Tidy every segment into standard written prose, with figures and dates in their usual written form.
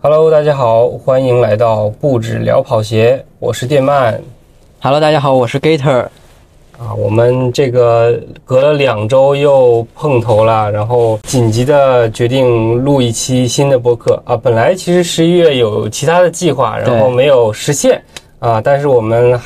Hello， 大家好，欢迎来到不止聊跑鞋，我是电漫。Hello， 大家好，我是 Gator。我们这个隔了2周又碰头了，然后紧急的决定录一期新的播客啊。本来其实11月有其他的计划，然后没有实现啊，但是我们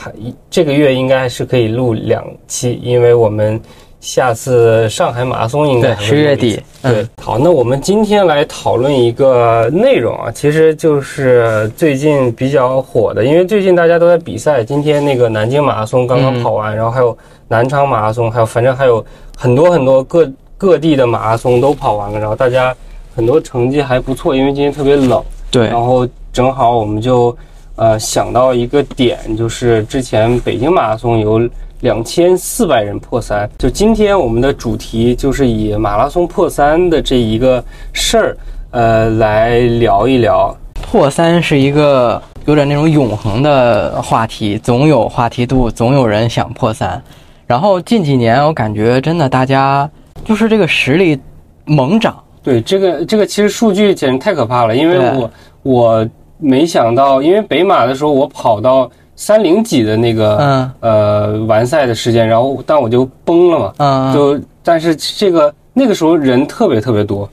这个月应该还是可以录2期，因为我们下次上海马拉松应该是10月底。对，好，那我们今天来讨论一个内容啊，其实就是最近比较火的，因为最近大家都在比赛。今天那个南京马拉松刚刚跑完，然后还有南昌马拉松，还有反正还有很多各地的马拉松都跑完了，然后大家很多成绩还不错，因为今天特别冷。对，然后正好我们就想到一个点，就是之前北京马拉松有2400人破3，就今天我们的主题就是以马拉松破3的这一个事儿，来聊一聊。破3是一个有点那种永恒的话题，总有话题度，总有人想破3。然后近几年我感觉真的大家就是这个实力猛涨。对，这个其实数据简直太可怕了，因为我没想到，因为北马的时候我跑到30几的那个完赛的时间，然后但我就崩了嘛，但是那个时候人特别多，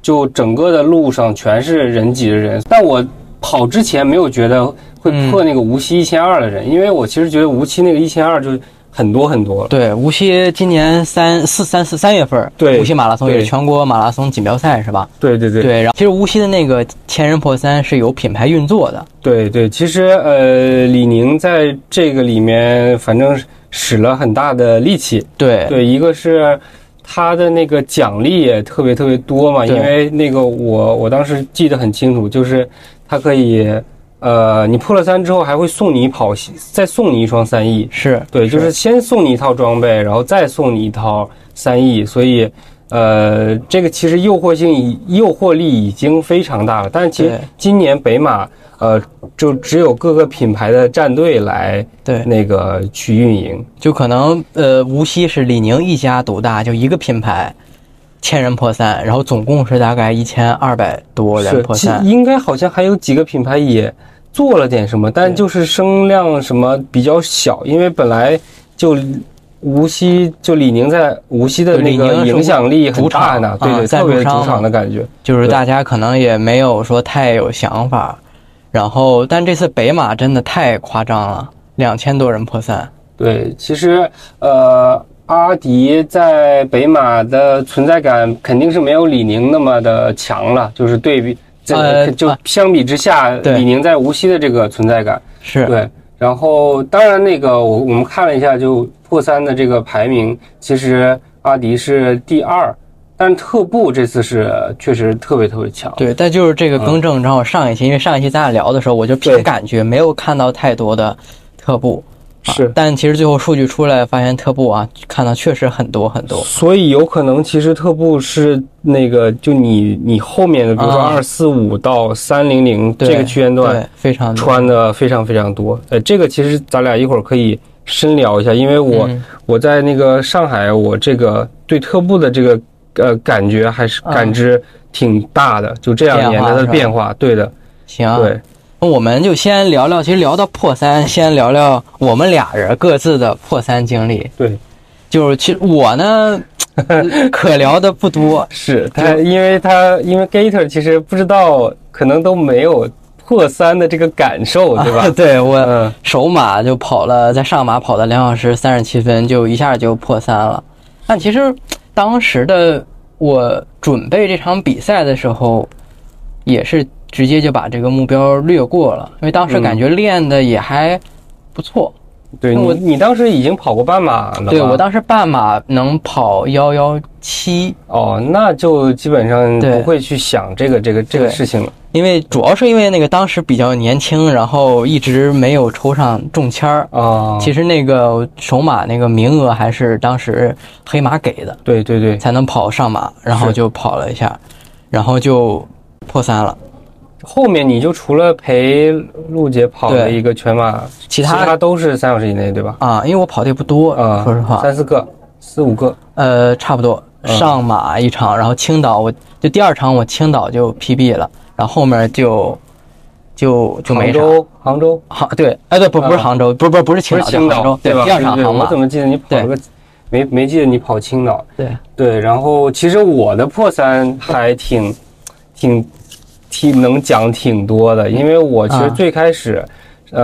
就整个的路上全是人挤的人。但我跑之前没有觉得会破那个无锡1200的人，因为我其实觉得无锡那个1200就很多了。对，无锡今年三月份，对，无锡马拉松也是全国马拉松锦标赛是吧？对。然后其实无锡的那个千人破3是有品牌运作的。对，其实李宁在这个里面反正使了很大的力气。对，一个是他的那个奖励也特别多嘛，因为那个我当时记得很清楚，就是他可以。你破了3之后还会送你一跑鞋，再送你一双3E， 是对，就是先送你一套装备，然后再送你一套3E， 所以这个其实诱惑力已经非常大了。但是其实今年北马就只有各个品牌的战队来那个去运营，就可能无锡是李宁一家独大，就一个品牌。千人破3，然后总共是大概1200多人破3，应该好像还有几个品牌也做了点什么，但就是声量什么比较小，因为本来就无锡就李宁在无锡的那个影响力很大呢，对，特别主场的感觉，就是大家可能也没有说太有想法，然后但这次北马真的太夸张了，2000多人破3。对，其实阿迪在北马的存在感肯定是没有李宁那么的强了，就是对比就相比之下，李宁在无锡的这个存在感是对。然后当然那个我们看了一下，就破3的这个排名，其实阿迪是第2，但特步这次是确实特别强。对，但就是这个更正，然后上一期，因为上一期咱俩聊的时候，我就凭感觉没有看到太多的特步。是，但其实最后数据出来发现特步看到确实很多，所以有可能其实特步是那个就你后面的，比如说245到300这个区间段非常穿的非常多。这个其实咱俩一会儿可以深聊一下，因为我在那个上海，我这个对特步的这个感觉还是感知挺大的，就这两年它的变化。对的，行，对。我们就先聊聊，其实聊到破3，先聊聊我们俩人各自的破3经历。对，就是其实我呢可聊的不多，是因为 Gator 其实不知道，可能都没有破3的这个感受，对吧？对，我首马就跑了，在上马跑的2小时37分，就一下就破3了。但其实当时的我准备这场比赛的时候，也是直接就把这个目标略过了，因为当时感觉练的也还不错。对，你当时已经跑过半马了吧？对，我当时半马能跑117。哦，那就基本上不会去想这个事情了，因为主要是因为那个当时比较年轻，然后一直没有抽上中签儿啊。其实那个首马那个名额还是当时黑马给的，对，才能跑上马，然后就跑了一下，然后就破3了。后面你就除了陪陆姐跑了一个全马，其他都是3小时以内，对吧？因为我跑的也不多说实话，4-5个，差不多。上马一场，然后青岛我就第2场我青岛就 PB 了，然后后面就没啥。杭州对，哎对，不是杭州，不是青岛，青岛对吧？第二场杭马，我怎么记得你跑了个？没记得你跑青岛。对，然后其实我的破三还挺能讲挺多的，因为我其实最开始，跑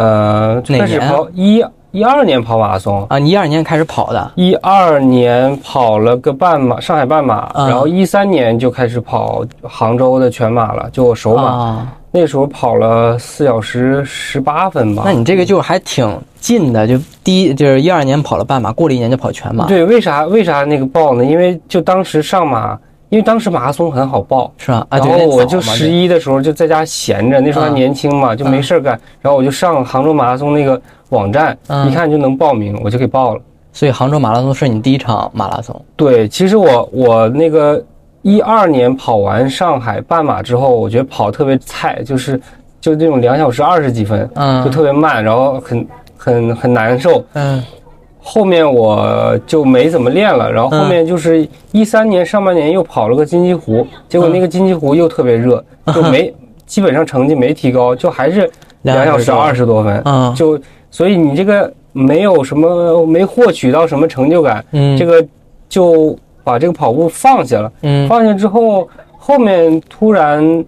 12年跑马拉松啊，你12年开始跑的，12年跑了个半马，上海半马，然后13年就开始跑杭州的全马了，就我首马，那时候跑了4小时18分吧。那你这个就还挺近的，就就是12年跑了半马，过了1年就跑全马。对，为啥那个报呢？因为就当时上马。因为当时马拉松很好报，是吧？然后我就11的时候就在家闲着，那时候还年轻嘛，就没事干。然后我就上杭州马拉松那个网站，一看就能报名，我就给报了。所以杭州马拉松是你第一场马拉松？对，其实我那个12年跑完上海半马之后，我觉得跑特别菜，就那种2小时20几分，就特别慢，然后很难受，后面我就没怎么练了，然后后面就是13年上半年又跑了个金鸡湖，结果那个金鸡湖又特别热，就基本上成绩没提高，就还是2小时20多分，就所以你这个没有什么没获取到什么成就感，这个就把这个跑步放下了，放下之后后面突然。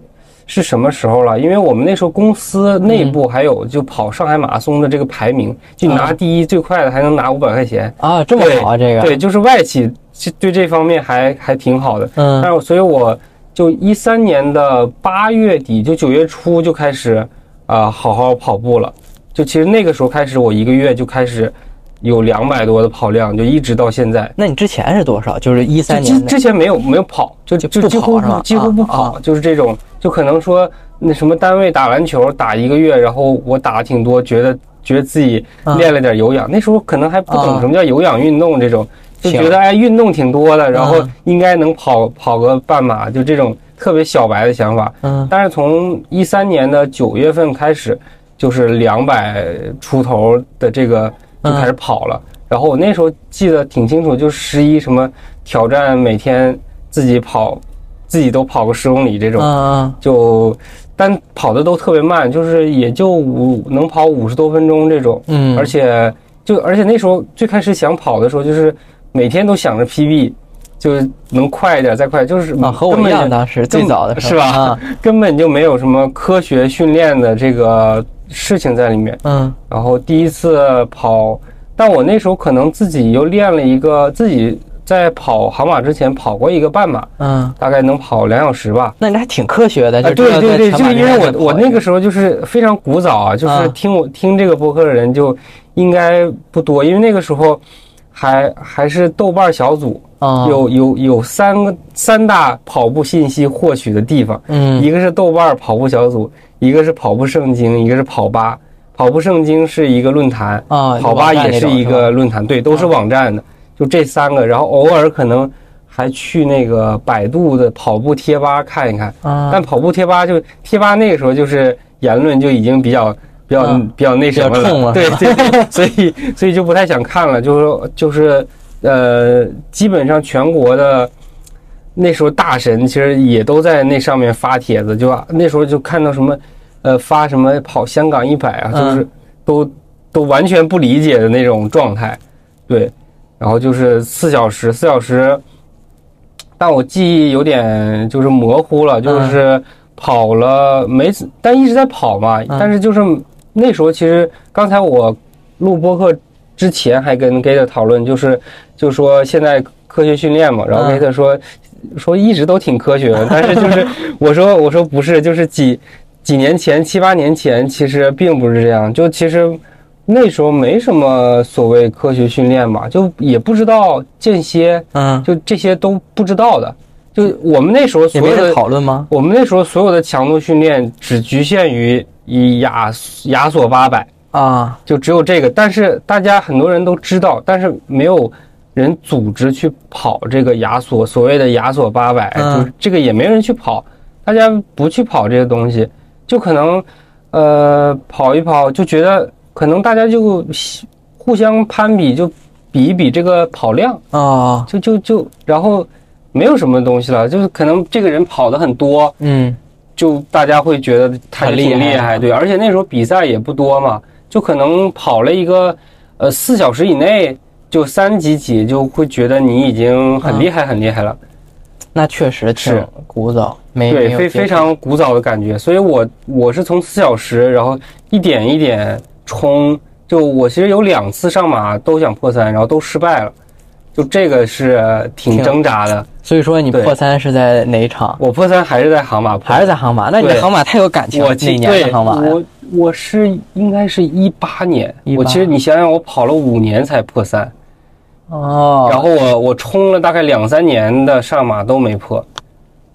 是什么时候了？因为我们那时候公司内部还有就跑上海马拉松的这个排名，就拿第一最快的还能拿500块钱啊，这么好啊！这个对，就是外企对这方面还挺好的。但是所以我就13年的8月底就9月初就开始好好跑步了。就其实那个时候开始，我一个月就开始有200多的跑量，就一直到现在。那你之前是多少？就是13年之前没有跑，就几乎不跑，就是这种。就可能说那什么单位打篮球打一个月，然后我打挺多，觉得自己练了点有氧，那时候可能还不懂什么叫有氧运动这种，就觉得哎运动挺多的，然后应该能跑个半马，就这种特别小白的想法。但是从13年的9月份开始，就是200出头的这个就开始跑了。然后我那时候记得挺清楚，就11什么挑战每天自己都跑个10公里这种，就但跑的都特别慢，就是也就能跑50多分钟这种，而且那时候最开始想跑的时候，就是每天都想着 PB， 就能快一点再快，就是和我一样当时最早的是吧？根本就没有什么科学训练的这个事情在里面，然后第一次跑，但我那时候可能自己又练了一个自己。在跑杭马之前跑过一个半马，大概能跑2小时吧。那你还挺科学的，对对对，就因为我那个时候就是非常古早啊，就是听这个播客的人就应该不多，因为那个时候还是豆瓣小组，有三大跑步信息获取的地方，一个是豆瓣跑步小组，一个是跑步圣经，一个是跑吧。跑步圣经是一个论坛啊，跑吧也是一个论坛，对，都是网站的。就这3个，然后偶尔可能还去那个百度的跑步贴吧看一看，但跑步贴吧那个时候就是言论就已经比较那什么了，对对，所以就不太想看了，就是基本上全国的那时候大神其实也都在那上面发帖子，就那时候就看到什么发什么跑香港100啊，就是都完全不理解的那种状态，对。然后就是4小时，但我记忆有点就是模糊了，就是跑了但一直在跑嘛。但是就是那时候，其实刚才我录播客之前还跟 Gator 讨论，就说现在科学训练嘛，然后 Gator 说一直都挺科学的，但是就是我说不是，就是几年前7、8年前其实并不是这样，就其实。那时候没什么所谓科学训练嘛，就也不知道间歇，就这些都不知道的。就我们那时候所有的也没讨论吗？我们那时候所有的强度训练只局限于亚索800啊，就只有这个。但是大家很多人都知道，但是没有人组织去跑这个所谓的亚索800，就是这个也没人去跑，大家不去跑这些东西，就可能跑一跑就觉得。可能大家就互相攀比，就比一比这个跑量啊，然后没有什么东西了，就是可能这个人跑的很多，就大家会觉得他挺厉害，对，而且那时候比赛也不多嘛，就可能跑了一个4小时以内就3几，就会觉得你已经很厉害很厉害了。那确实是古早，对，非常古早的感觉。所以我是从4小时，然后一点一点冲，就我其实有2次上马都想破3，然后都失败了。就这个是挺挣扎的，所以说你破3是在哪一场？我破3还是在杭马破，还是在杭马。那你的杭马太有感情了，哪年的杭马呀？我是应该是18年，我其实你想想，我跑了5年才破3，哦，然后我冲了大概2、3年的上马都没破，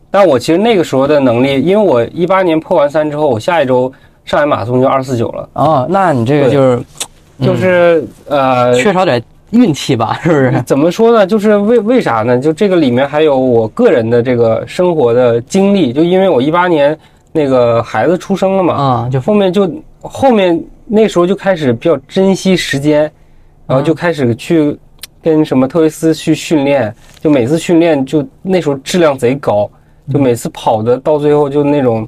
但我其实那个时候的能力，因为我18年破完3之后，我下一周上海马拉松就249了。哦，那你这个就是缺少点运气吧，是不是？怎么说呢？就是为啥呢？就这个里面还有我个人的这个生活的经历，就因为我18年那个孩子出生了嘛，啊，就后面那时候就开始比较珍惜时间，然后就开始去跟什么特维斯去训练，就每次训练就那时候质量贼高，就每次跑的到最后就那种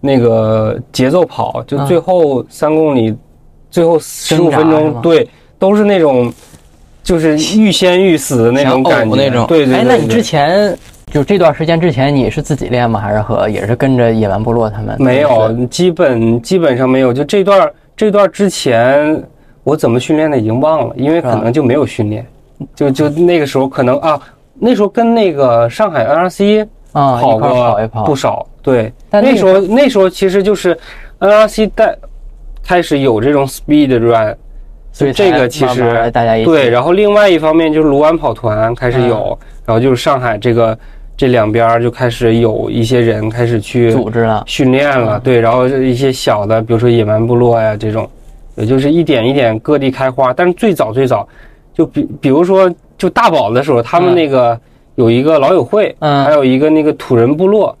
那个节奏跑，就最后3公里，最后15分钟，对，都是那种。就是欲仙欲死的那种感觉，那种对。哎，那你之前就这段时间之前，你是自己练吗？还是也是跟着野蛮部落他们？没有，基本上没有。就这段之前，我怎么训练的已经忘了，因为可能就没有训练。就那个时候可能啊，那时候跟那个上海 NRC 跑过不少。对，但那时候其实就是 NRC 开始有这种 speed run。所以这个其实大家对，然后另外一方面就是卢湾跑团开始有，然后就是上海这两边就开始有一些人开始去组织了训练了，对，然后一些小的，比如说野蛮部落呀这种，也就是一点一点各地开花。但是最早就比如说就大堡的时候，他们那个有一个老友会，还有一个那个土人部落，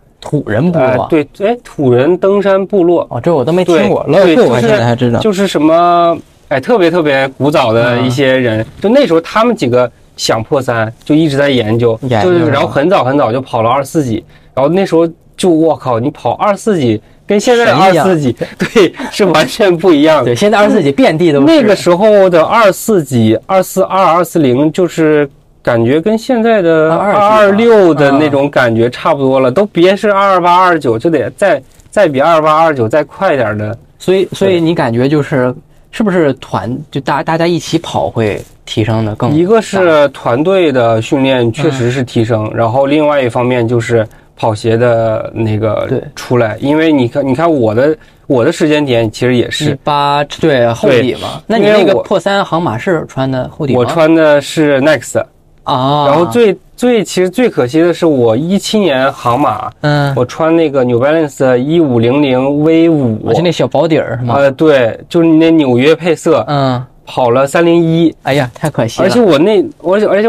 对，哎，土人登山部落，哦，这我都没听过，老友会我现在还知道，就是什么。哎，特别古早的一些人，就那时候他们几个想破3，就一直在研究，就是然后很早就跑了249，然后那时候就我靠，你跑249跟现在的249对是完全不一样的。对，现在249遍地都是。那个时候的249、242、240，就是感觉跟现在的226的那种感觉差不多了，都别是228、229，就得再比228、229再快点的。所以你感觉就是。是不是团就大家一起跑会提升的更？一个是团队的训练确实是提升，然后另外一方面就是跑鞋的那个出来，因为你看我的时间点其实也是18，对，厚底嘛。那你那个破3杭马是穿的厚底吗？我穿的是 Next 啊，然后其实最可惜的是我17年杭马，我穿那个 New Balance 1500V5，我就那小薄底儿是吗？对，就是那纽约配色，跑了301，哎呀，太可惜了。而且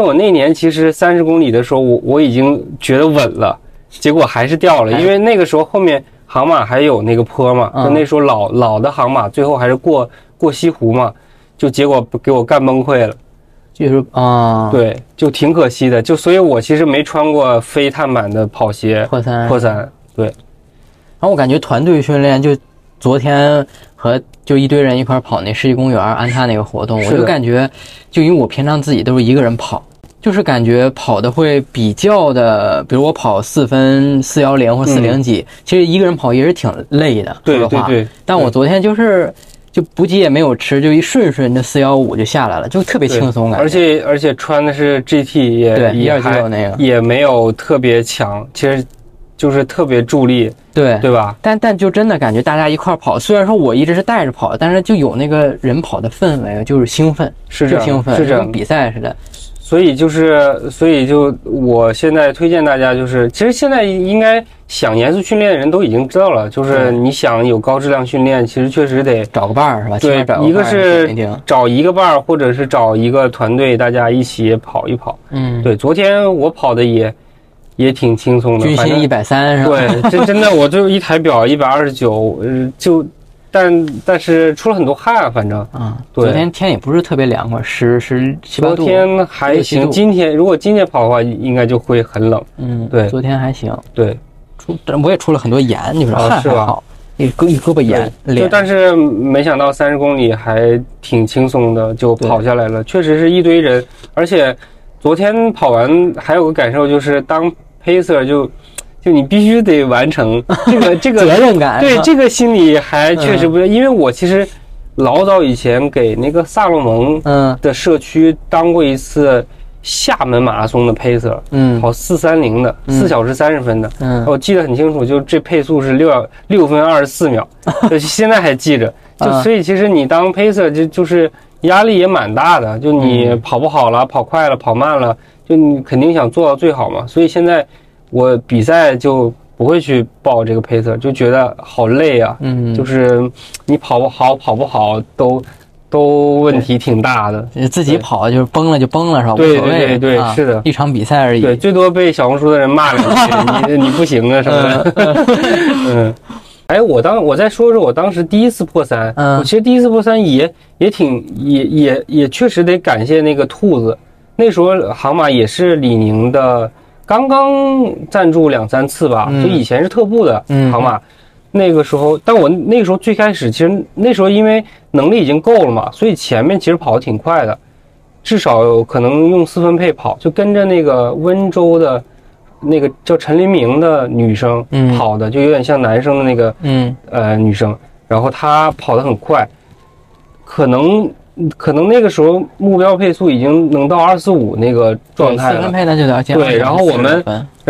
我那年其实30公里的时候，我已经觉得稳了，结果还是掉了，因为那个时候后面杭马还有那个坡嘛，就那时候老的杭马，最后还是过西湖嘛，就结果给我干崩溃了。就是啊，对，就挺可惜的。就所以，我其实没穿过非碳板的跑鞋，破三，对。然后我感觉团队训练，就昨天和就一堆人一块跑那世纪公园安踏那个活动，我就感觉，就因为我平常自己都是一个人跑，就是感觉跑的会比较的，比如我跑4分410或4:几，其实一个人跑也是挺累的，对对对。但我昨天就是。就补给也没有吃，就一顺着415就下来了，就特别轻松感觉。而且穿的是 GT， 1.9那个也没有特别强，其实就是特别助力，对吧？但就真的感觉大家一块跑，虽然说我一直是带着跑，但是就有那个人跑的氛围，就是兴奋，是兴奋，是这样，跟比赛似的。所以就我现在推荐大家，就是其实现在应该想严肃训练的人都已经知道了，就是你想有高质量训练，其实确实得找个伴儿，是吧？对，一个是找一个伴儿，或者是找一个团队，大家一起跑一跑。嗯，对，昨天我跑的也挺轻松的，均心130是吧？对，这真的我就一台表129，就。但是出了很多汗，反正对，昨天天也不是特别凉快，17、18度。昨天还行，今天如果今天跑的话，应该就会很冷。嗯，对，昨天还行。对，我也出了很多盐，你说汗还好，一胳膊盐。就但是没想到30公里还挺轻松的就跑下来了，确实是一堆人。而且昨天跑完还有个感受就是当 pacer 就你必须得完成这个责任感，对这个心理还确实不是，因为我其实老早以前给那个萨洛蒙的社区当过一次厦门马拉松的 pacer， 跑430的，4小时30分的，我记得很清楚，就这配速是6分24秒，现在还记着。就所以其实你当 pacer 就是压力也蛮大的，就你跑不好了，跑快了，跑慢了，就你肯定想做到最好嘛。所以现在我比赛就不会去报这个 pacer， 就觉得好累啊，就是你跑不好，跑不好都问题挺大的，自己跑就是崩了就崩了是吧？对对对，是的，一场比赛而已。对，最多被小红书的人骂两句，你不行啊什么的。哎，我再说说我当时第一次破3，我其实第一次破3也确实得感谢那个兔子，那时候杭马也是李宁的，刚刚赞助2-3次吧，就以前是特步的杭马。那个时候，但我那个时候最开始，其实那时候因为能力已经够了嘛，所以前面其实跑得挺快的，至少可能用4分配跑，就跟着那个温州的那个叫陈林明的女生跑的，就有点像男生的那个女生，然后她跑得很快，可能那个时候目标配速已经能到245那个状态了，4分配那就了解了。对，然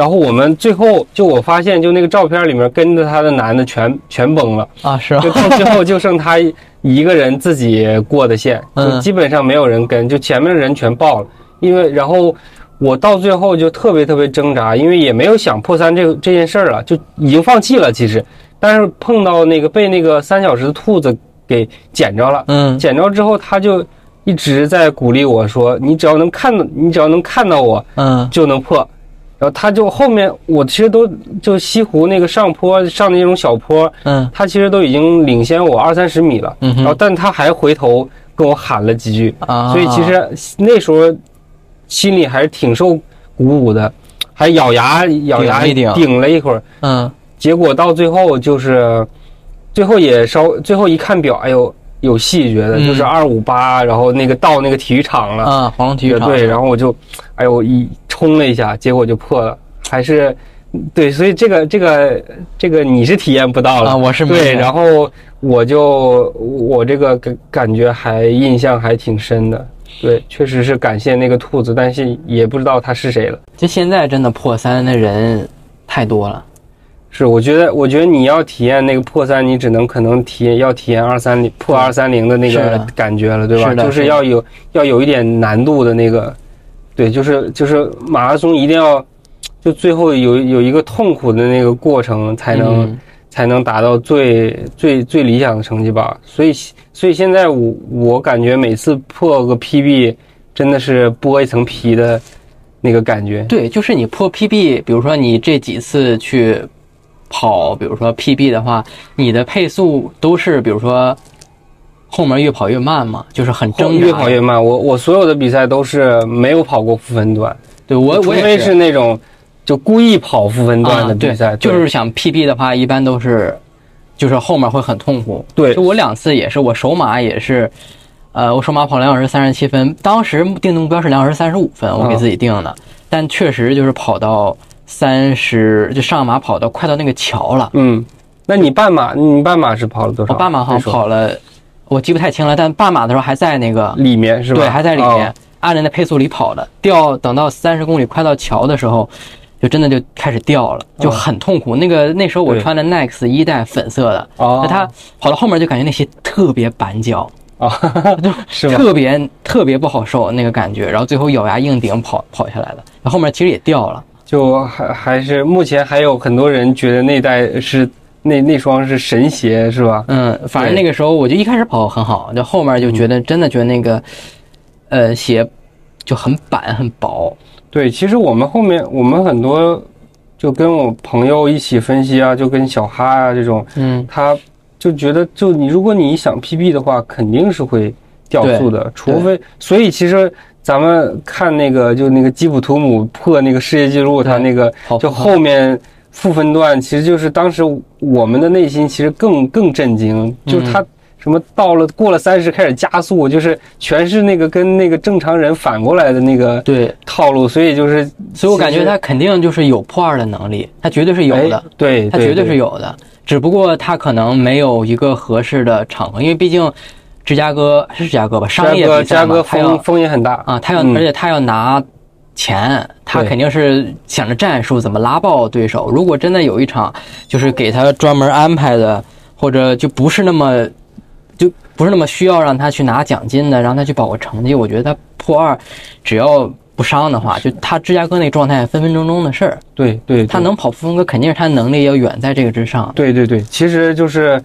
后我们最后就我发现，就那个照片里面跟着他的男的全崩了啊，是啊，就到最后就剩他一个人自己过的线，就基本上没有人跟，就前面的人全爆了。因为然后我到最后就特别特别挣扎，因为也没有想破3这件事儿了，就已经放弃了其实，但是碰到那个被那个3小时的兔子给捡着了，捡着之后他就一直在鼓励我说：“你只要能看到我，就能破。”然后他就后面我其实都就西湖那个上坡上的那种小坡，他其实都已经领先我20-30米了，然后但他还回头跟我喊了几句，所以其实那时候心里还是挺受鼓舞的，还咬牙顶了一会儿，结果到最后就是。最后一看表，哎呦，有戏，觉得就是258，然后那个到那个体育场了啊，黄龙体育场。对，然后我就，哎呦，冲了一下，结果就破了，还是对，所以这个你是体验不到了啊，我是没有。对，然后我这个感觉还印象还挺深的。对，确实是感谢那个兔子，但是也不知道他是谁了。就现在真的破3的人太多了。是，我觉得你要体验那个破3，你只能可能要体验230破230的那个感觉了，对吧？就是要有一点难度的那个，对，就是马拉松一定要，就最后有一个痛苦的那个过程，才能达到最理想的成绩吧。所以现在我感觉每次破个 PB 真的是剥一层皮的那个感觉。对，就是你破 PB， 比如说你这几次去。跑，比如说 PB 的话，你的配速都是，比如说后面越跑越慢嘛，就是很挣扎。越跑越慢，我所有的比赛都是没有跑过负分段。对我也是那种就故意跑负分段的比赛，就是想 PB 的话，一般都是就是后面会很痛苦。对，就我2次也是，我首马也是，我首马跑2小时37分，当时定的目标是2小时35分，我给自己定的，但确实就是跑到。30就上马跑到快到那个桥了。那你半马是跑了多少？我半马好像跑了，我记不太清了，但半马的时候还在那个里面是吧？对，还在里面，按着那配速里跑的。等到30公里快到桥的时候，就真的就开始掉了，就很痛苦。那时候我穿的 Nike 1代粉色的，那它跑到后面就感觉那些特别板脚啊，就是特别不好受那个感觉。然后最后咬牙硬顶跑下来的，后面其实也掉了。就还是目前还有很多人觉得那代是那双是神鞋是吧？反正那个时候我就一开始跑很好，就后面就觉得真的觉得那个，鞋就很板很薄。对，其实我们很多就跟我朋友一起分析啊，就跟小哈啊这种，他就觉得就你如果你想 PB 的话，肯定是会掉速的，除非所以其实。咱们看那个，就那个基普图姆破那个世界纪录，他那个就后面副分段其实就是当时我们的内心其实更震惊，就是它什么到了过了30开始加速，就是全是那个跟那个正常人反过来的那个对套路，所以就是所以我感觉它肯定就是有破二的能力，它绝对是有的，对，它绝对是有的，只不过它可能没有一个合适的场合，因为毕竟芝加哥是芝加哥吧，商业比赛嘛，风也很大啊，它要而且它要拿钱，他肯定是想着战术怎么拉爆对手。如果真的有一场就是给他专门安排的，或者就不是那么需要让他去拿奖金的，让他去保个成绩，我觉得他破二只要不伤的话，就他芝加哥那状态分分钟钟的事儿。对 对, 对，他能跑富分哥，肯定是他能力要远在这个之上。对对对，其实就是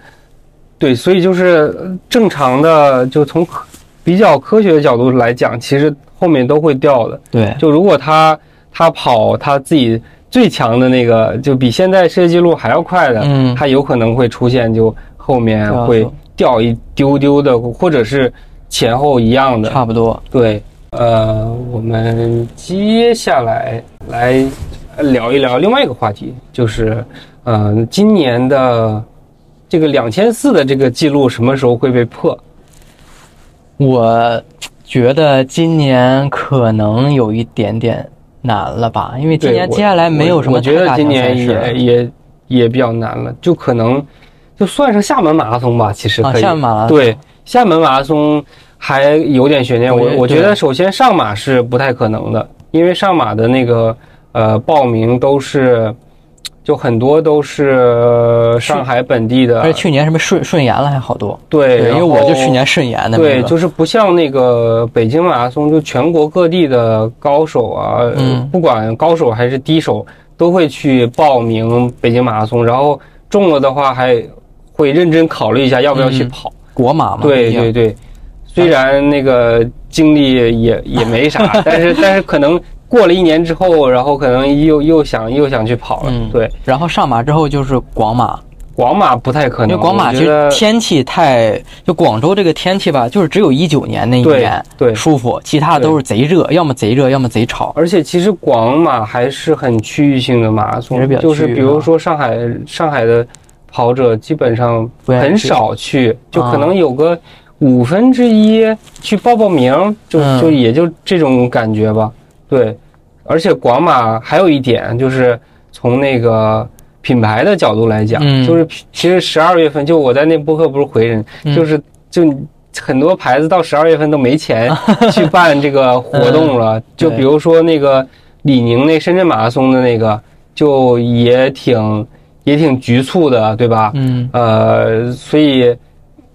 对，所以就是正常的，就从比较科学的角度来讲，其实后面都会掉的。对，就如果他跑他自己最强的那个，就比现在世界纪录还要快的，他有可能会出现就后面会掉一丢丢的，或者是前后一样的，差不多。对，我们接下来来聊一聊另外一个话题，就是今年的这个2400的这个记录什么时候会被破？我觉得今年可能有一点点难了吧，因为今年接下来没有什么太大项赛事。我觉得今年也比较难了，就可能就算是厦门马拉松吧，其实可以。啊，厦门马拉松对厦门马拉松还有点悬念。我觉得首先上马是不太可能的，因为上马的那个报名都是。就很多都是上海本地的，而且去年什么顺延了还好多，对，因为我就去年顺延的，对，就是不像那个北京马拉松，就全国各地的高手啊，不管高手还是低手，都会去报名北京马拉松，然后中了的话还会认真考虑一下要不要去跑国马嘛，对对对，虽然那个经历也没啥，但是可能。过了一年之后，然后可能又想去跑了，对。然后上马之后就是广马，广马不太可能，因为广马其实天气太，就广州这个天气吧，就是只有19年那一年对舒服，其他都是贼热，要么贼热，要么贼潮。而且其实广马还是很区域性的马拉松，就是比如说上海的跑者基本上很少去，就可能有个1/5去报名，就也就这种感觉吧。对，而且广马还有一点就是从那个品牌的角度来讲，就是其实12月份就我在那播客不是回人，就很多牌子到12月份都没钱去办这个活动了，就比如说那个李宁那深圳马拉松的那个，就也挺局促的，对吧？所以。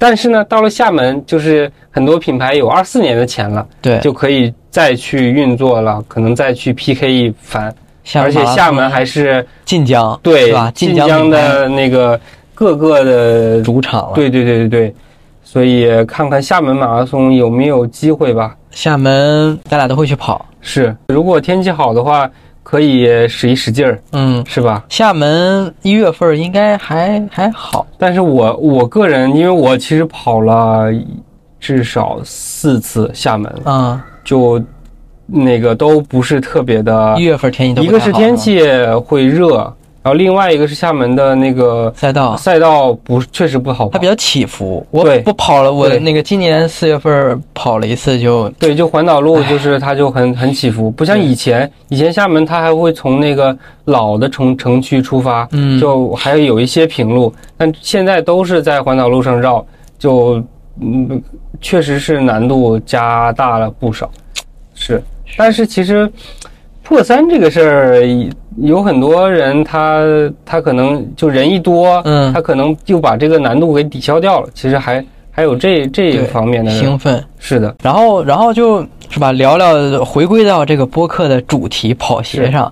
但是呢，到了厦门，就是很多品牌有24年的钱了，对，就可以再去运作了，可能再去 PK 一番。而且厦门还是晋江，对，是吧？晋江的那个各个的主场了。对对对对对，所以看看厦门马拉松有没有机会吧。厦门咱俩都会去跑，是。如果天气好的话，可以使劲儿，是吧？厦门1月份应该还好，但是我个人，因为我其实跑了至少4次厦门啊，就那个都不是特别的。1月份天气都不太好，一个是天气会热，然后另外一个是厦门的那个赛道确实不好跑，它比较起伏。我不跑了，我那个今年4月份跑了一次就对，就环岛路就是它就很起伏，不像以前厦门它还会从那个老的城区出发，就还有一些平路，但现在都是在环岛路上绕，就确实是难度加大了不少，是，但是其实。破3这个事儿，有很多人他可能就人一多，他可能就把这个难度给抵消掉了。其实还有这一方面的兴奋，是的。然后就是吧，聊聊回归到这个播客的主题跑鞋上，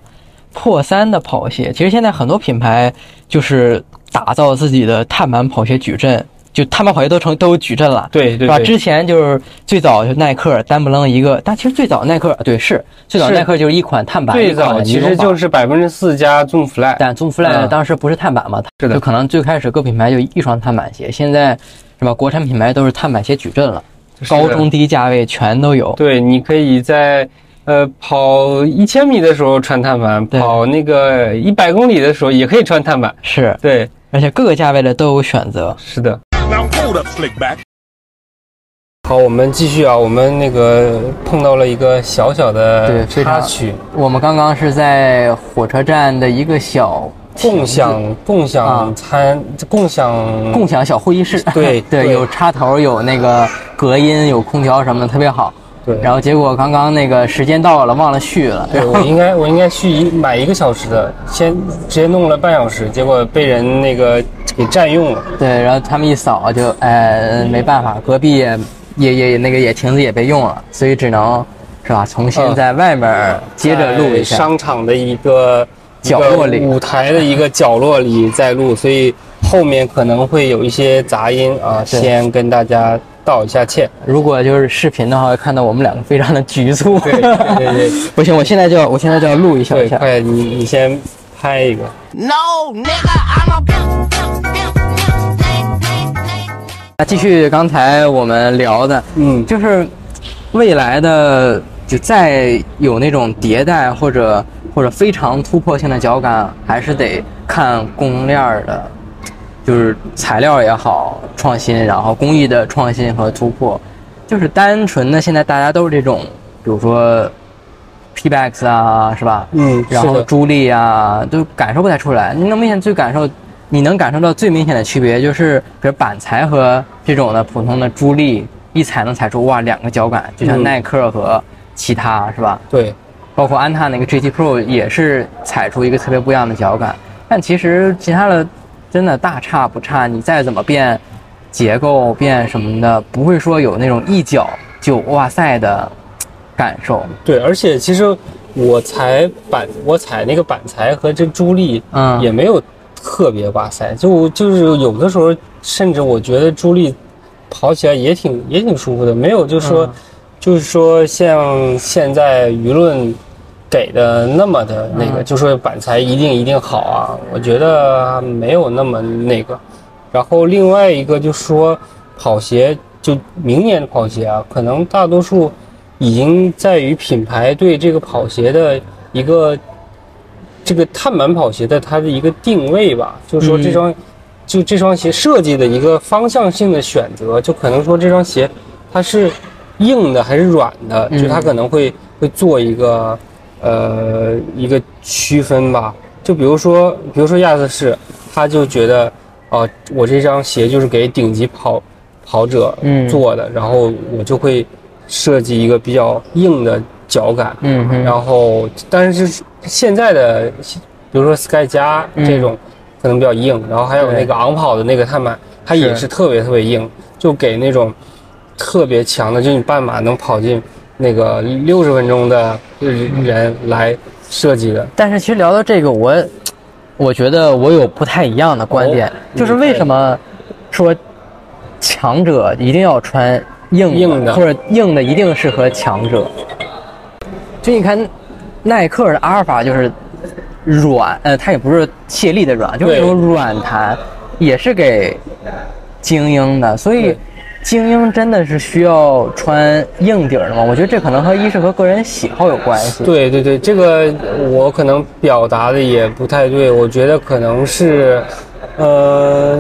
破3的跑鞋。其实现在很多品牌就是打造自己的碳板跑鞋矩阵。就碳板跑鞋都有矩阵了，对对吧？之前就是最早就耐克单不愣一个，但其实最早耐克对是最早耐克就是一款碳板，最早其实就是4%加 Zoom Fly， 但 Zoom Fly 当时不是碳板嘛，是的，就可能最开始各品牌就一双碳板鞋，现在是吧？国产品牌都是碳板鞋矩阵了，高中低价位全都有。对，你可以在跑1000米的时候穿碳板，跑那个100公里的时候也可以穿碳板，是对，而且各个价位的都有选择。是的。好，我们继续啊，我们那个碰到了一个小小的插曲。我们刚刚是在火车站的一个小共享小会议室。对 对, 对，有插头，有那个隔音，有空调什么的，特别好。对，然后结果刚刚那个时间到了，忘了续了。对，我应该续买1个小时的，先直接弄了半小时，结果被人那个给占用了。对，然后他们一扫就没办法，隔壁也那个亭子也被用了，所以只能是吧，重新在外面接着录一下。商场的一个角落里，舞台的一个角落里在录，所以后面可能会有一些杂音啊，先跟大家。道一下歉，如果就是视频的话，看到我们两个非常的局促。对对对，不行，我现在就要录一下。对，快，你先拍一个。No nigga，I'm a 继续刚才我们聊的，就是未来的，就再有那种迭代或者非常突破性的脚感，还是得看供应链的。就是材料也好创新，然后工艺的创新和突破，就是单纯的现在大家都是这种，比如说 Pebax 啊，是吧？然后朱莉啊，都感受不太出来。你能感受到最明显的区别就是，比如板材和这种的普通的朱莉，一踩能踩出哇2个脚感，就像耐克和其他是吧？对，包括安踏那个 GT Pro 也是踩出一个特别不一样的脚感，但其实其他的。真的大差不差，你再怎么变结构变什么的，不会说有那种一脚就哇塞的感受。对，而且其实我踩那个板材和这朱莉也没有特别哇塞，就是有的时候甚至我觉得朱莉跑起来也挺舒服的，没有就是说像现在舆论给的那么的那个，就说板材一定好啊，我觉得没有那么那个。然后另外一个就说跑鞋，就明年的跑鞋啊，可能大多数已经在于品牌对这个跑鞋的一个这个碳板跑鞋的它的一个定位吧，就是说这双鞋设计的一个方向性的选择，就可能说这双鞋它是硬的还是软的，就它可能会做一个区分吧，就比如说亚瑟士，他就觉得啊，我这双鞋就是给顶级跑者做的，然后我就会设计一个比较硬的脚感，然后但是现在的比如说 Sky 加这种可能比较硬，然后还有那个昂跑的那个碳板，它也是特别特别硬，就给那种特别强的，就你半马能跑进。那个60分钟的人来设计的，但是其实聊到这个，我觉得我有不太一样的观点，就是为什么说强者一定要穿硬的，或者硬的一定适合强者？就你看耐克的阿尔法就是软，它也不是泄力的软，就是那种软弹，也是给精英的，所以。精英真的是需要穿硬底的吗？我觉得这可能和个人喜好有关系。对对对，这个我可能表达的也不太对，我觉得可能是，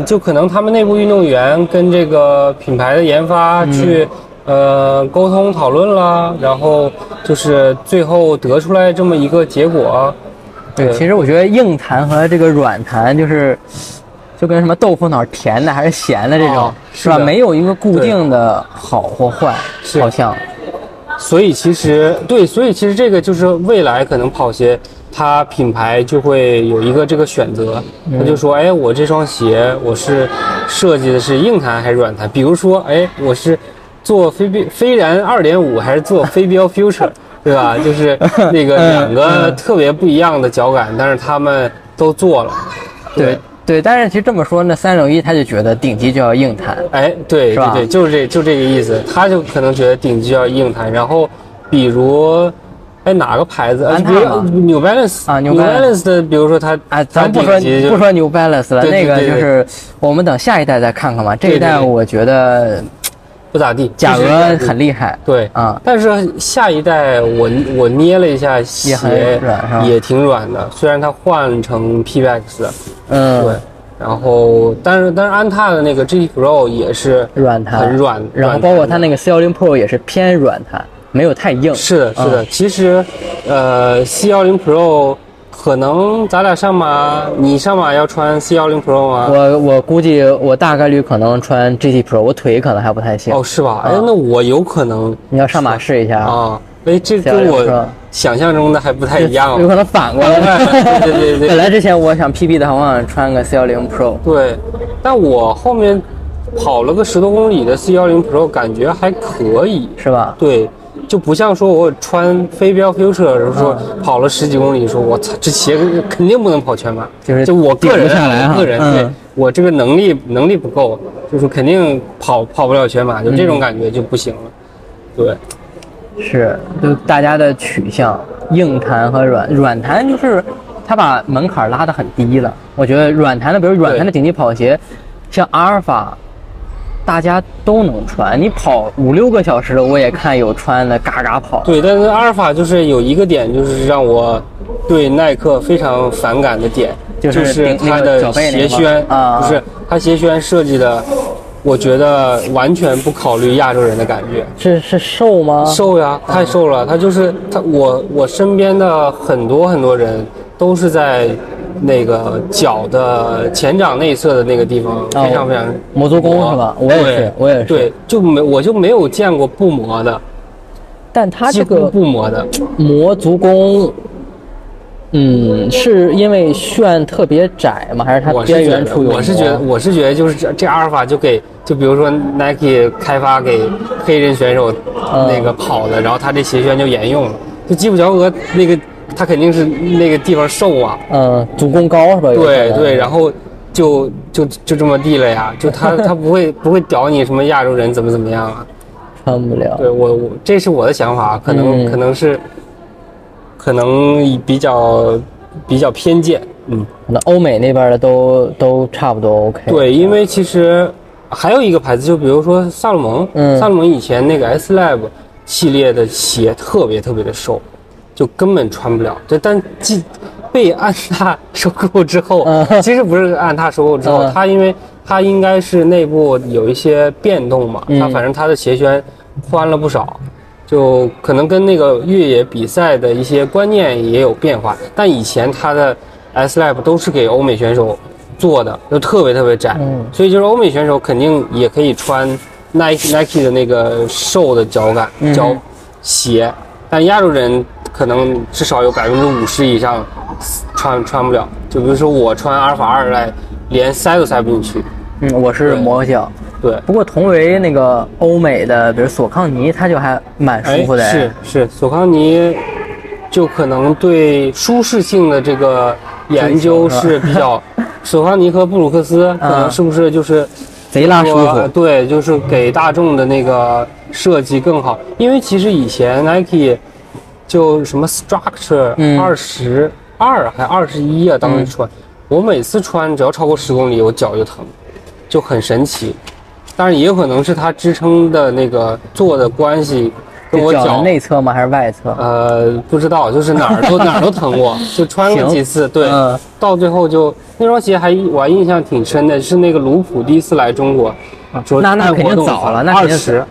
就可能他们内部运动员跟这个品牌的研发去沟通讨论啦，然后就是最后得出来这么一个结果。对，其实我觉得硬弹和这个软弹就跟什么豆腐脑甜的还是咸的这种、是吧？没有一个固定的好或坏，好像。所以其实这个就是未来可能跑鞋，它品牌就会有一个这个选择，他就说，哎，我这双鞋我是设计的是硬弹还是软弹？比如说，哎，我是做飞然2.5还是做飞镖 Future， 对吧？就是那个2个特别不一样的脚感，但是他们都做了，对。对，但是其实这么说呢，361他就觉得顶级就要硬弹，哎，对，是吧？对，就这个意思，他就可能觉得顶级要硬弹。然后，比如，哎，哪个牌子？安踏吗？New Balance 啊，New Balance 的，比如说他，哎，咱不说 New Balance 了，那个就是我们等下一代再看看嘛。这一代我觉得不咋地，假额很厉害。对，啊，但是下一代我捏了一下鞋，也挺软的，虽然它换成 Pebax 的，嗯，对。然后，但是安踏的那个 GT Pro 也是软弹，很软，然后包括它那个C10 Pro 也是偏软弹，没有太硬。是的，是的。其实，C10 Pro。可能咱俩上马，你上马要穿 C10 Pro 吗？我估计我大概率可能穿 GT Pro， 我腿可能还不太行。哦，是吧？哎，那我有可能。你要上马试一下啊！哎，这跟我想象中的还不太一样。有可能反过来。对对对。本来之前我想 PB 的，我想穿个 C10 Pro。对，但我后面跑了个10多公里的 C10 Pro， 感觉还可以，是吧？对。就不像说我穿飞镖 Future 时候说跑了10几公里，说我操这鞋肯定不能跑全马，就我个人对我这个能力不够，就是肯定跑不了全马，就这种感觉就不行了。对，是就大家的取向，硬弹和软弹就是它把门槛拉得很低了。我觉得软弹的，比如软弹的顶级跑鞋，像阿尔法。大家都能穿，你跑5、6个小时的，我也看有穿的嘎嘎跑。对，但是阿尔法就是有一个点，就是让我对耐克非常反感的点，就是它的鞋楦，就是它鞋楦设计的，我觉得完全不考虑亚洲人的感觉。是瘦吗？瘦呀，太瘦了。它就是它，我身边的很多人都是在。那个脚的前掌内侧的那个地方非常非常磨足弓是吧？我也是，对，我就没有见过不磨的，但它这个不磨的磨足弓，是因为楦特别窄吗？还是它边缘处有？我是觉得就是这阿尔法就给比如说 Nike 开发给黑人选手那个跑的，然后它这鞋楦就沿用了，就基普乔格那个。他肯定是那个地方瘦啊，足弓高是吧？对对，然后就这么地了呀，就他不会屌你什么亚洲人怎么样啊，穿不了。对我这是我的想法，可能比较偏见，可能欧美那边的都差不多 OK。对，因为其实还有一个牌子，就比如说萨洛蒙以前那个 S Lab 系列的鞋特别特别的瘦。就根本穿不了，对，但被安踏收购之后，其实不是安踏收购之后，它因为它应该是内部有一些变动嘛，它反正它的鞋楦宽了不少，就可能跟那个越野比赛的一些观念也有变化。但以前它的 S Lab 都是给欧美选手做的，就特别特别窄，所以就是欧美选手肯定也可以穿 Nike 的那个瘦的脚鞋，但亚洲人。可能至少有50%以上穿不了，就比如说我穿阿尔法2代，连塞都塞不进去。我是磨脚。对，不过同为那个欧美的，比如索康尼，它就还蛮舒服的。是，索康尼就可能对舒适性的这个研究是比较，索康尼和布鲁克斯可能是不是就是贼拉舒服？对，就是给大众的那个设计更好，因为其实以前 Nike。就什么 structure 22还21啊，当时穿，我每次穿只要超过10公里，我脚就疼，就很神奇。当然也有可能是它支撑的那个做的关系，跟我脚内侧吗？还是外侧？不知道，就是哪儿都疼过，就穿了几次。对，到最后就那双鞋我还印象挺深的，是那个卢普第一次来中国，那肯定早了，那20，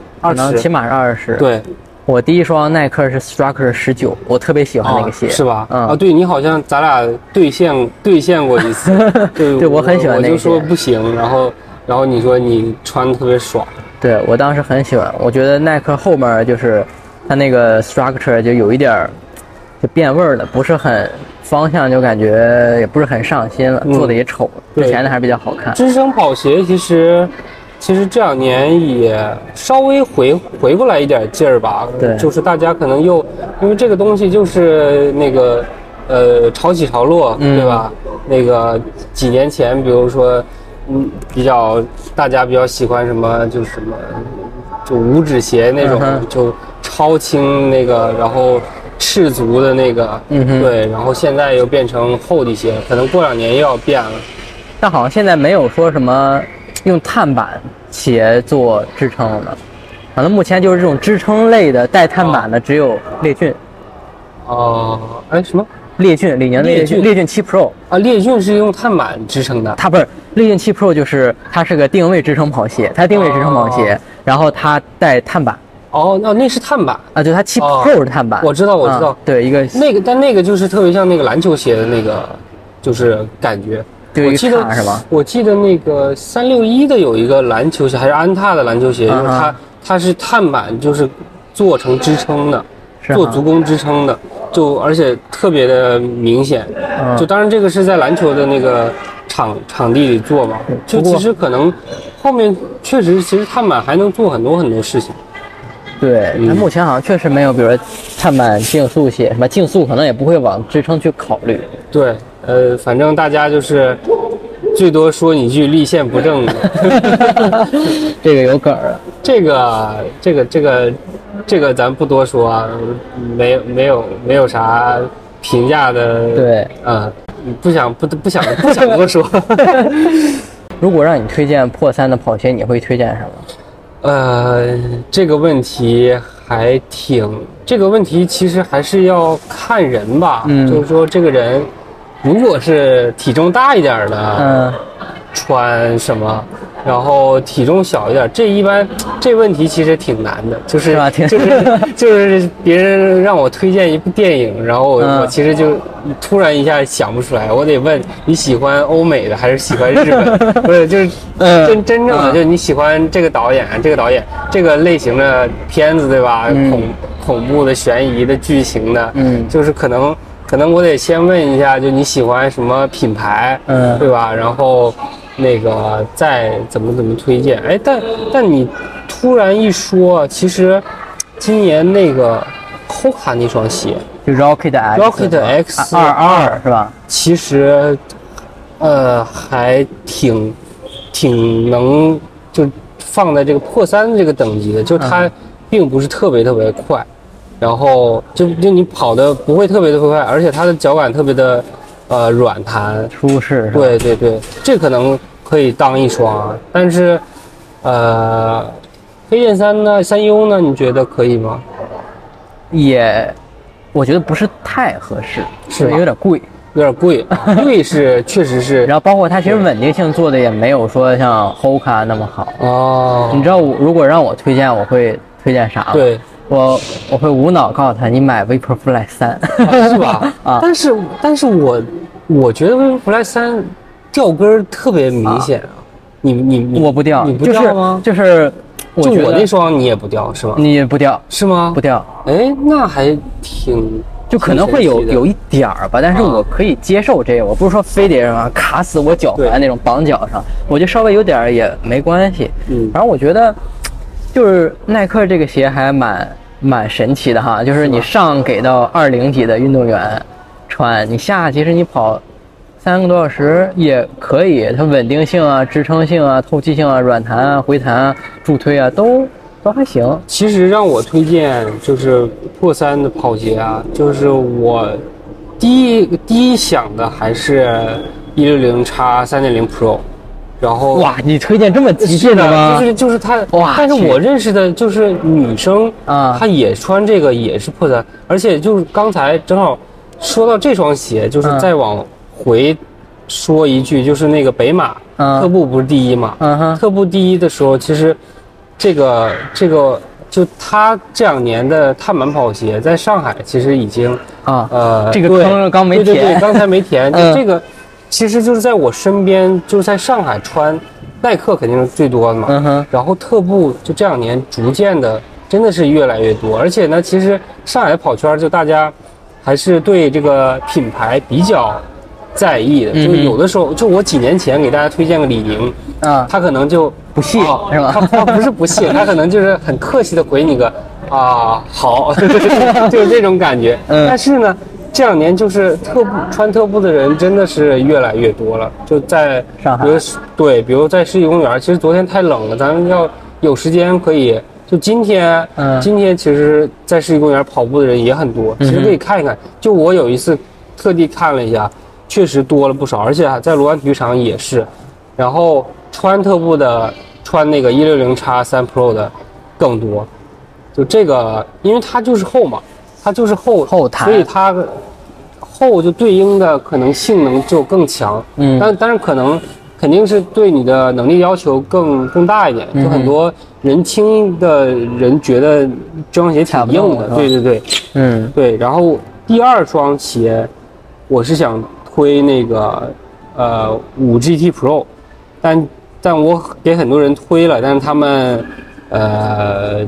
起码是20。对。我第一双耐克是 Structure 19，我特别喜欢那个鞋，是吧？啊，对你好像咱俩兑现过一次，对，我很喜欢那个鞋。我就说不行，然后你说你穿特别爽，对我当时很喜欢，我觉得耐克后面就是它那个 Structure 就有一点就变味了，不是很方向，就感觉也不是很上心了，做的也丑，之前的还比较好看。支撑跑鞋其实这两年也稍微回过来一点劲儿吧，对，就是大家可能又因为这个东西就是那个潮起潮落，对吧？那个几年前，比如说大家比较喜欢什么就是什么就五指鞋那种，就超轻那个，然后赤足的那个，对，然后现在又变成厚底鞋，可能过两年又要变了。但好像现在没有说什么。用碳板鞋做支撑了，反正目前就是这种支撑类的带碳板的只有猎骏。哦，哎，什么？猎骏，李宁的猎骏7 Pro 啊，猎骏是用碳板支撑的。它不是，猎骏7 Pro 就是它是个定位支撑跑鞋，它定位支撑跑鞋，哦、然后它带碳板。 哦，那是碳板啊，就它7 Pro 是碳板，我知道，我知道，对，一个那个，但那个就是特别像那个篮球鞋的那个，就是感觉。我记得是吧？我记得那个361的有一个篮球鞋，还是安踏的篮球鞋，就是它是碳板，就是做成支撑的，做足弓支撑的，就而且特别的明显。就当然这个是在篮球的那个场地里做嘛，就其实可能后面确实其实碳板还能做很多很多事情。 对，那目前好像确实没有，比如说碳板竞速鞋，什么竞速可能也不会往支撑去考虑。对，反正大家就是最多说你句立线不正的，这个有梗儿。这个咱不多说啊，没有啥评价的。对，啊、不想多说。如果让你推荐破3的跑鞋，你会推荐什么？ 这个问题其实还是要看人吧。就是说这个人，如果是体重大一点的，穿什么？然后体重小一点，这问题其实挺难的。就是别人让我推荐一部电影，然后我其实就突然一下想不出来，我得问你喜欢欧美的还是喜欢日本？不是，就是真正的就是你喜欢这个导演、这个类型的片子，对吧？恐怖的、悬疑的、剧情的，就是可能我得先问一下，就你喜欢什么品牌，对吧？然后。 那个再怎么推荐？哎，但你突然一说，其实今年那个 Hoka 那双鞋，就 Rocket X 22是吧？其实还挺能就放在这个破3这个等级的，就它并不是特别快，然后就你跑的不会特别快，而且它的脚感特别的。 软弹舒适，对，这可能可以当一双，但是，黑剑3呢，3U 呢，你觉得可以吗？也，我觉得不是太合适，是有点贵，贵是确实是。然后包括它其实稳定性做的也没有说像 Hoka 那么好哦。你知道我如果让我推荐，我会推荐啥吗？对。 我会无脑告诉他，你买 Vaporfly 3、啊、是吧？啊，但是我觉得 Vaporfly 3掉跟特别明显啊！你我不掉，你不掉吗？就我那双你也不掉是吗？你也不掉是吗？不掉，哎，那还挺。 就可能会有一点儿吧，但是我可以接受这个，我不是说非得让它卡死我脚踝那种绑脚上，我就稍微有点也没关系。反正我觉得。 就是耐克这个鞋还蛮神奇的哈，就是你上给到20级的运动员穿，你下其实你跑3个多小时也可以，它稳定性啊、支撑性啊、透气性啊、软弹啊、回弹啊、助推啊都还行。其实让我推荐就是破3的跑鞋啊，就是我第一想的还是160X 3.0 Pro。 然后哇，你推荐这么极致的吗？就是他哇！但是我认识的就是女生啊，她也穿这个也是破3，而且就是刚才正好说到这双鞋，就是再往回说一句，就是那个北马特步不是第一嘛？特步第一的时候，其实这个就他这2年的碳板跑鞋，在上海其实已经啊这个坑刚没填，对，刚才没填，就这个。 其实就是在我身边，就是在上海穿耐克肯定是最多的嘛。然后特步就这2年逐渐的，真的是越来越多。而且呢，其实上海跑圈就大家还是对这个品牌比较在意的。就有的时候，就我几年前给大家推荐个李宁，他可能就不屑是吧？他不是不屑，他可能就是很客气的回你个啊好，就是这种感觉。但是呢。 这2年就是穿特步的人真的是越来越多了，就在上海，比如在世纪公园。其实昨天太冷了，咱们要有时间可以就今天其实，在世纪公园跑步的人也很多，其实可以看一看。就我有一次特地看了一下，确实多了不少，而且在卢湾体育场也是。然后穿特步的，穿那个160X 3 Pro 的，更多。就这个，因为它就是厚嘛，它就是厚弹，所以它厚就对应的可能性能就更强。嗯，但是可能肯定是对你的能力要求更大一点。就很多人轻的人觉得这双鞋挺硬的，对对对，嗯对。然后第二双鞋，我是想推那个5GT Pro， 但我给很多人推了，但是他们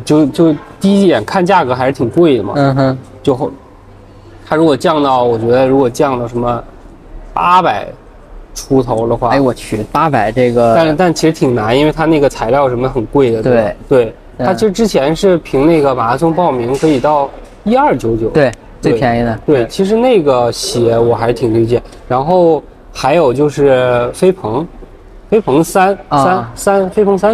就第一眼看价格还是挺贵的嘛，嗯哼，就它如果降到，我觉得如果降到什么800出头的话，哎我去800这个，但其实挺难，因为它那个材料什么很贵的，对对，它其实之前是凭那个马拉松报名可以到1299，对，最便宜的，对，其实那个鞋我还是挺推荐。然后还有就是飞鹏三，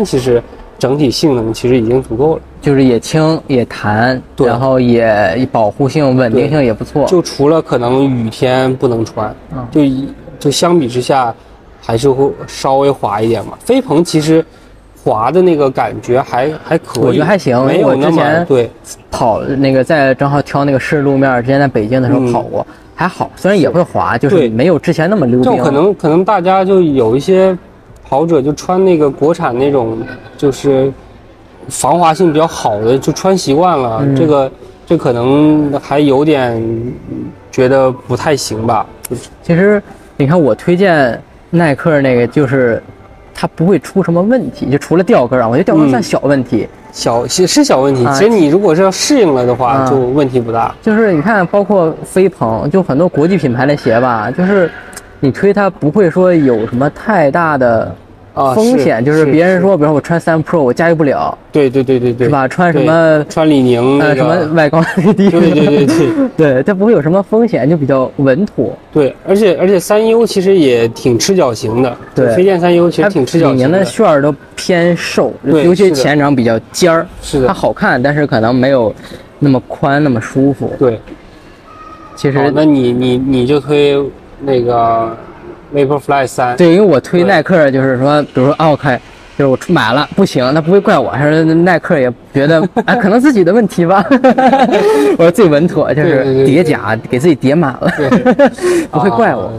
其实整体性能其实已经足够了，就是也轻也弹，然后也保护性稳定性也不错，就除了可能雨天不能穿，就相比之下还是会稍微滑一点嘛。飞鹏其实滑的那个感觉还可以，我觉得还行。没有那么，我之前对跑那个在正好挑那个湿路面，之前在北京的时候跑过，还好，虽然也会滑，就是没有之前那么溜冰。就可能大家就有一些跑者就穿那个国产那种就是防滑性比较好的就穿习惯了，这可能还有点觉得不太行吧。其实你看我推荐耐克那个就是。它不会出什么问题，就除了吊杆啊，我觉得吊杆算小问题，是小问题。其实你如果是要适应了的话，就问题不大。就是你看，包括飞鹏，就很多国际品牌的鞋吧，就是你推它不会说有什么太大的风险，就是别人说，比如说我穿3 Pro 我驾驭不了，对对对对对，是吧？穿什么穿李宁什么外高内低，对对对对对，它不会有什么风险，就比较稳妥。对，而且3U 其实也挺吃脚型的，对，飞剑3U其实挺吃脚型的。李宁的楦儿都偏瘦，尤其前掌比较尖儿，是的，它好看，但是可能没有那么宽那么舒服。对，其实那你就推那个。Vaporfly 3，对，因为我推耐克就是说，比如说OK，就是我买了不行，那不会怪我，还是耐克也觉得哎，可能自己的问题吧。我说最稳妥就是叠甲给自己叠满了，不会怪我。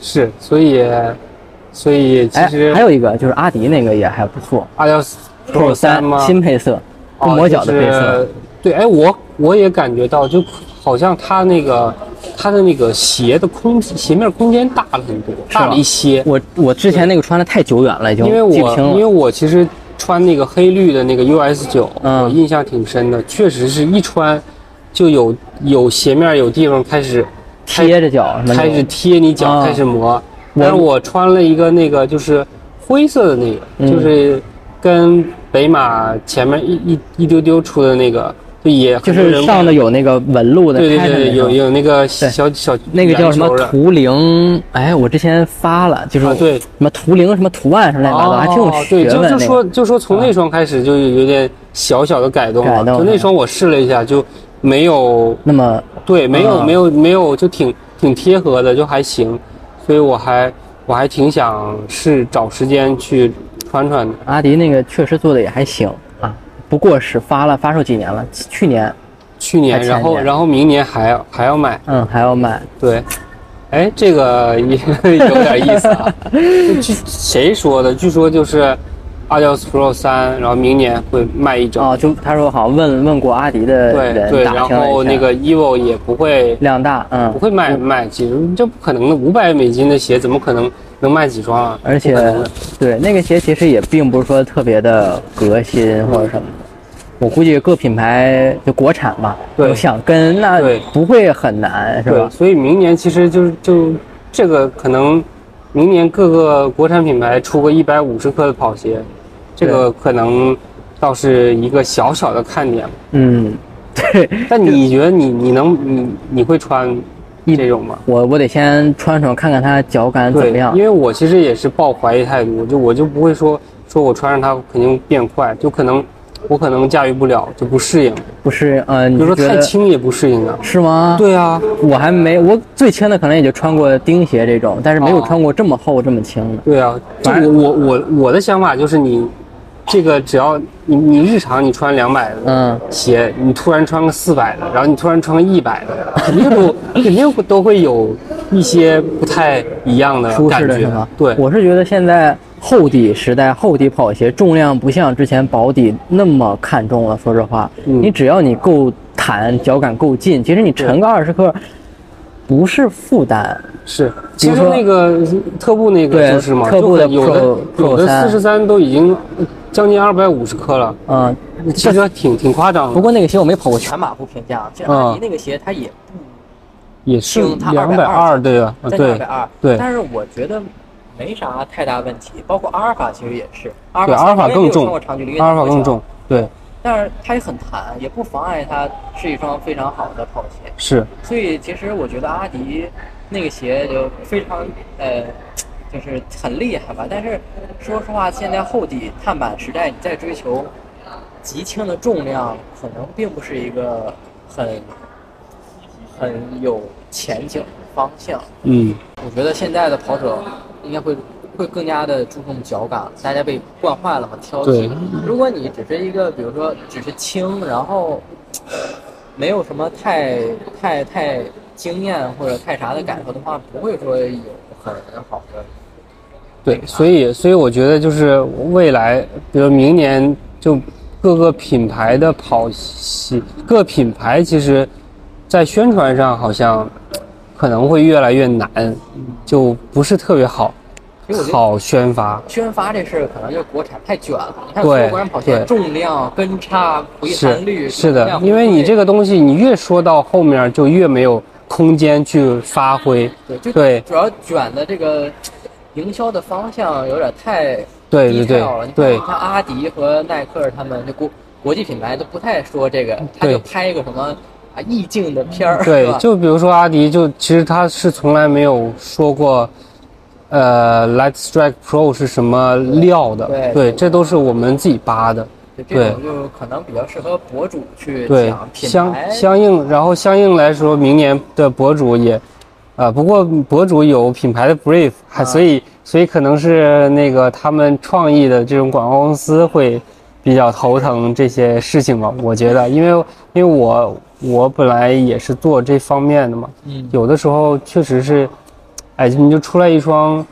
是，所以其实还有一个就是阿迪那个也还不错，阿迪 Pro 3吗？新配色，不磨脚的配色。对，哎，我也感觉到，就好像它的那个鞋的鞋面空间大了很多，大了一些。我之前那个穿的太久远了，已经记不清了。因为我其实穿那个黑绿的那个 US9，我印象挺深的，确实是一穿就有鞋面有地方开始贴着脚，开始贴你脚，开始磨。但是我穿了一个那个就是灰色的那个，就是跟北马前面一丢丢出的那个。也就是上的有那个纹路的，对对对，有那个小那个叫什么图灵，哎，我之前发了，就是对什么图灵什么图案什么来着，还挺有学问。就说从那双开始就有点小的改动了，就那双我试了一下就没有那么对，没有就挺贴合的，就还行，所以我还挺想找时间去穿的。阿迪那个确实做的也还行。不过是发售几年了？去年，然后明年还要买，还要买，对，哎，这个也有点意思啊。谁说的？据说就是，Adios Pro 3，然后明年会卖一整。哦，就他说好像问过阿迪的人，对，然后那个 Evo 也不会量大，不会卖几，这不可能的，$500的鞋怎么可能？能卖几双啊？而且，对那个鞋其实也并不是说特别的革新或者什么的，我估计各品牌就国产嘛，我想跟那不会很难，是吧？所以明年其实就这个可能，明年各个国产品牌出个150克的跑鞋，这个可能倒是一个小的看点。嗯，对。但你觉得你会穿？这种嘛，我得先穿看看它脚感怎么样。因为我其实也是抱怀疑态度，我就不会说我穿上它肯定变快，就可能驾驭不了，就不适应。不是，比如说太轻也不适应啊。是吗？对啊，我最轻的可能也就穿过钉鞋这种，但是没有穿过这么厚这么轻的。对啊，我的想法就是你这个只要你日常你穿200的鞋，你突然穿个400的，然后你突然穿个100的，肯定都会有一些不太一样的感觉。对，我是觉得现在厚底时代，厚底跑鞋重量不像之前薄底那么看重了。说实话，你只要你够弹，脚感够劲，其实你沉个20克。不是负担，是其实那个特步那个就是嘛，特步的有的43都已经将近250克了，嗯，其实挺夸张的。不过那个鞋我没跑过全马不评价，这阿迪那个鞋它也是220，对吧？对，但是我觉得没啥太大问题，包括阿尔法其实也是，对，阿尔法更重，阿尔法更重，对。但是它也很弹，也不妨碍它是一双非常好的跑鞋。是，所以其实我觉得阿迪那个鞋就非常就是很厉害吧。但是说实话，现在厚底碳板时代，你再追求极轻的重量，可能并不是一个很有前景的方向。嗯，我觉得现在的跑者应该会更加的注重脚感，大家被惯坏了嘛，挑剔。如果你只是一个，比如说只是轻，然后没有什么太惊艳或者太啥的感受的话，不会说有很好的。对，所以我觉得就是未来，比如明年就各个品牌的跑鞋，各品牌其实，在宣传上好像可能会越来越难，就不是特别好。好宣发这事可能就是国产太卷了。你看，国产跑鞋重量、跟差、回弹率是的，因为你这个东西，你越说到后面就越没有空间去发挥。对，主要卷的这个营销的方向有点太低调了。对，像阿迪和耐克他们，这国际品牌都不太说这个，他就拍一个什么。意境的片儿，对，就比如说阿迪，就其实他是从来没有说过，Lightstrike Pro 是什么料的，对，这都是我们自己扒的，对，就可能比较适合博主去讲品牌相应，然后相应来说，明年的博主也，不过博主有品牌的 brief， 所以可能是那个他们创意的这种广告公司会比较头疼这些事情吧，我觉得，因为我本来也是做这方面的嘛，有的时候确实是，哎，你就出来一双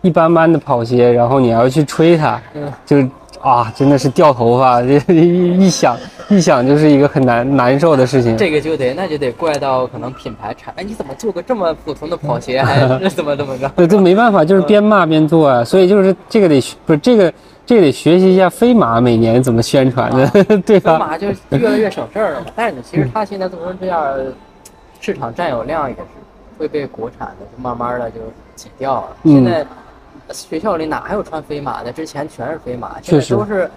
一般般的跑鞋，然后你还要去吹它，就啊，真的是掉头发，一想就是一个很难受的事情。这个那就得怪到可能品牌哎，你怎么做个这么普通的跑鞋，还是怎么着？对，这没办法，就是边骂边做啊，所以就是这个得不是这个。这得学习一下飞马每年怎么宣传的，对吧？飞马就越来越省事儿了嘛。但是你其实它现在做成这样，市场占有量也是会被国产的就慢慢的就挤掉了。现在学校里哪还有穿飞马的？之前全是飞马，现在都是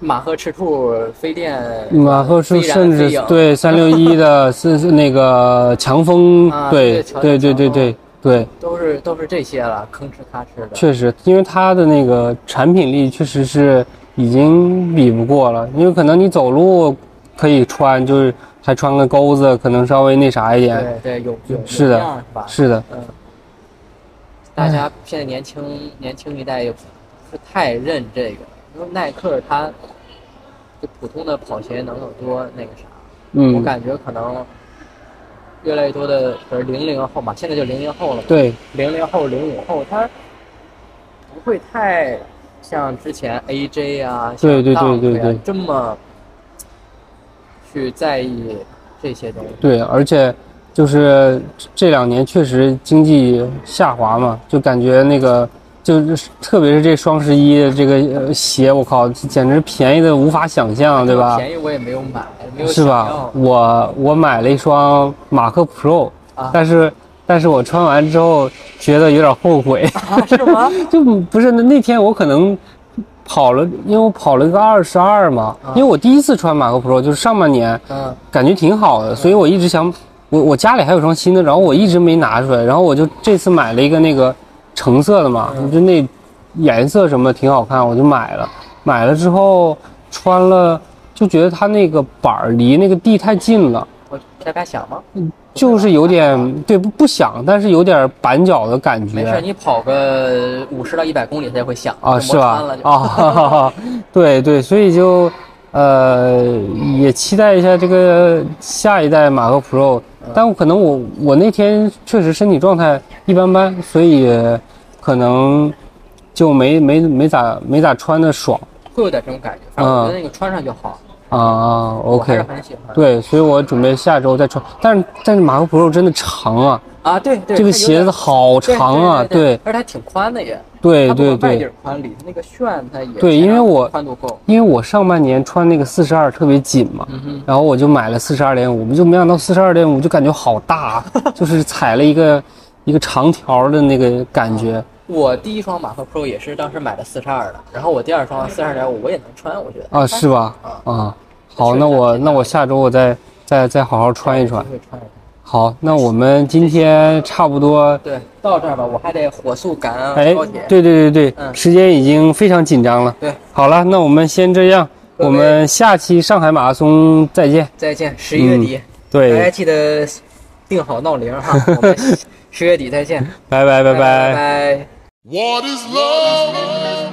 马赫赤兔、飞电、马赫赤兔，甚至对361的那个强风，对，都是这些了，吭哧咔哧的。确实，因为它的那个产品力确实是已经比不过了，因为可能你走路可以穿，就是还穿个钩子，可能稍微那啥一点。对，有是的，是吧？是的。嗯。大家现在年轻一代也不是太认这个，因为耐克它就普通的跑鞋能有多那个啥？我感觉可能。越来越多的，比如00后嘛，现在就00后了。对，00后、05后，他不会太像之前 AJ 啊，对，这么去在意这些东西。对，而且就是这2年确实经济下滑嘛，就感觉那个就是特别是这双11的这个鞋，我靠，简直便宜的无法想象，对吧？便宜我也没有买，没有是吧？我买了一双马克 Pro， 但是我穿完之后觉得有点后悔，是吗？就不是那天我可能跑了，因为我跑了个22嘛，因为我第一次穿马克 Pro 就是上半年，感觉挺好的，所以我一直想，我家里还有双新的，然后我一直没拿出来，然后我就这次买了一个那个。橙色的嘛，就那颜色什么挺好看，我就买了之后穿了，就觉得它那个板离那个地太近了。我在家想吗？就是有点对不响，但是有点板脚的感觉。没事，你跑个50到100公里，它也会响啊，是吧？啊，对对，所以就也期待一下这个下一代马克 Pro。但可能我那天确实身体状态一般般，所以可能就没咋穿的爽，会有点这种感觉。反正我觉得那个穿上就好。啊 ，OK， 我还是很喜欢。对，所以我准备下周再穿。但是马克 Pro 真的长啊！啊，对对，这个鞋子好长啊！对，而且它挺宽的也。对对对，外底宽，里那个楦它也。对，因为我宽度够。因为我上半年穿那个42特别紧嘛，然后我就买了42.5，就没想到42.5就感觉好大，就是踩了一个长条的那个感觉。我第一双马克 Pro 也是当时买的42的，然后我第二双42.5我也能穿，我觉得啊，是吧？啊，好，那我下周我再好好穿一穿。好，那我们今天差不多对到这儿吧，我还得火速赶高铁。对对对对，时间已经非常紧张了。对，好了，那我们先这样，我们下期上海马拉松再见。再见，11月底。对，大家记得定好闹铃哈，我们10月底再见。拜拜拜拜拜。What is love?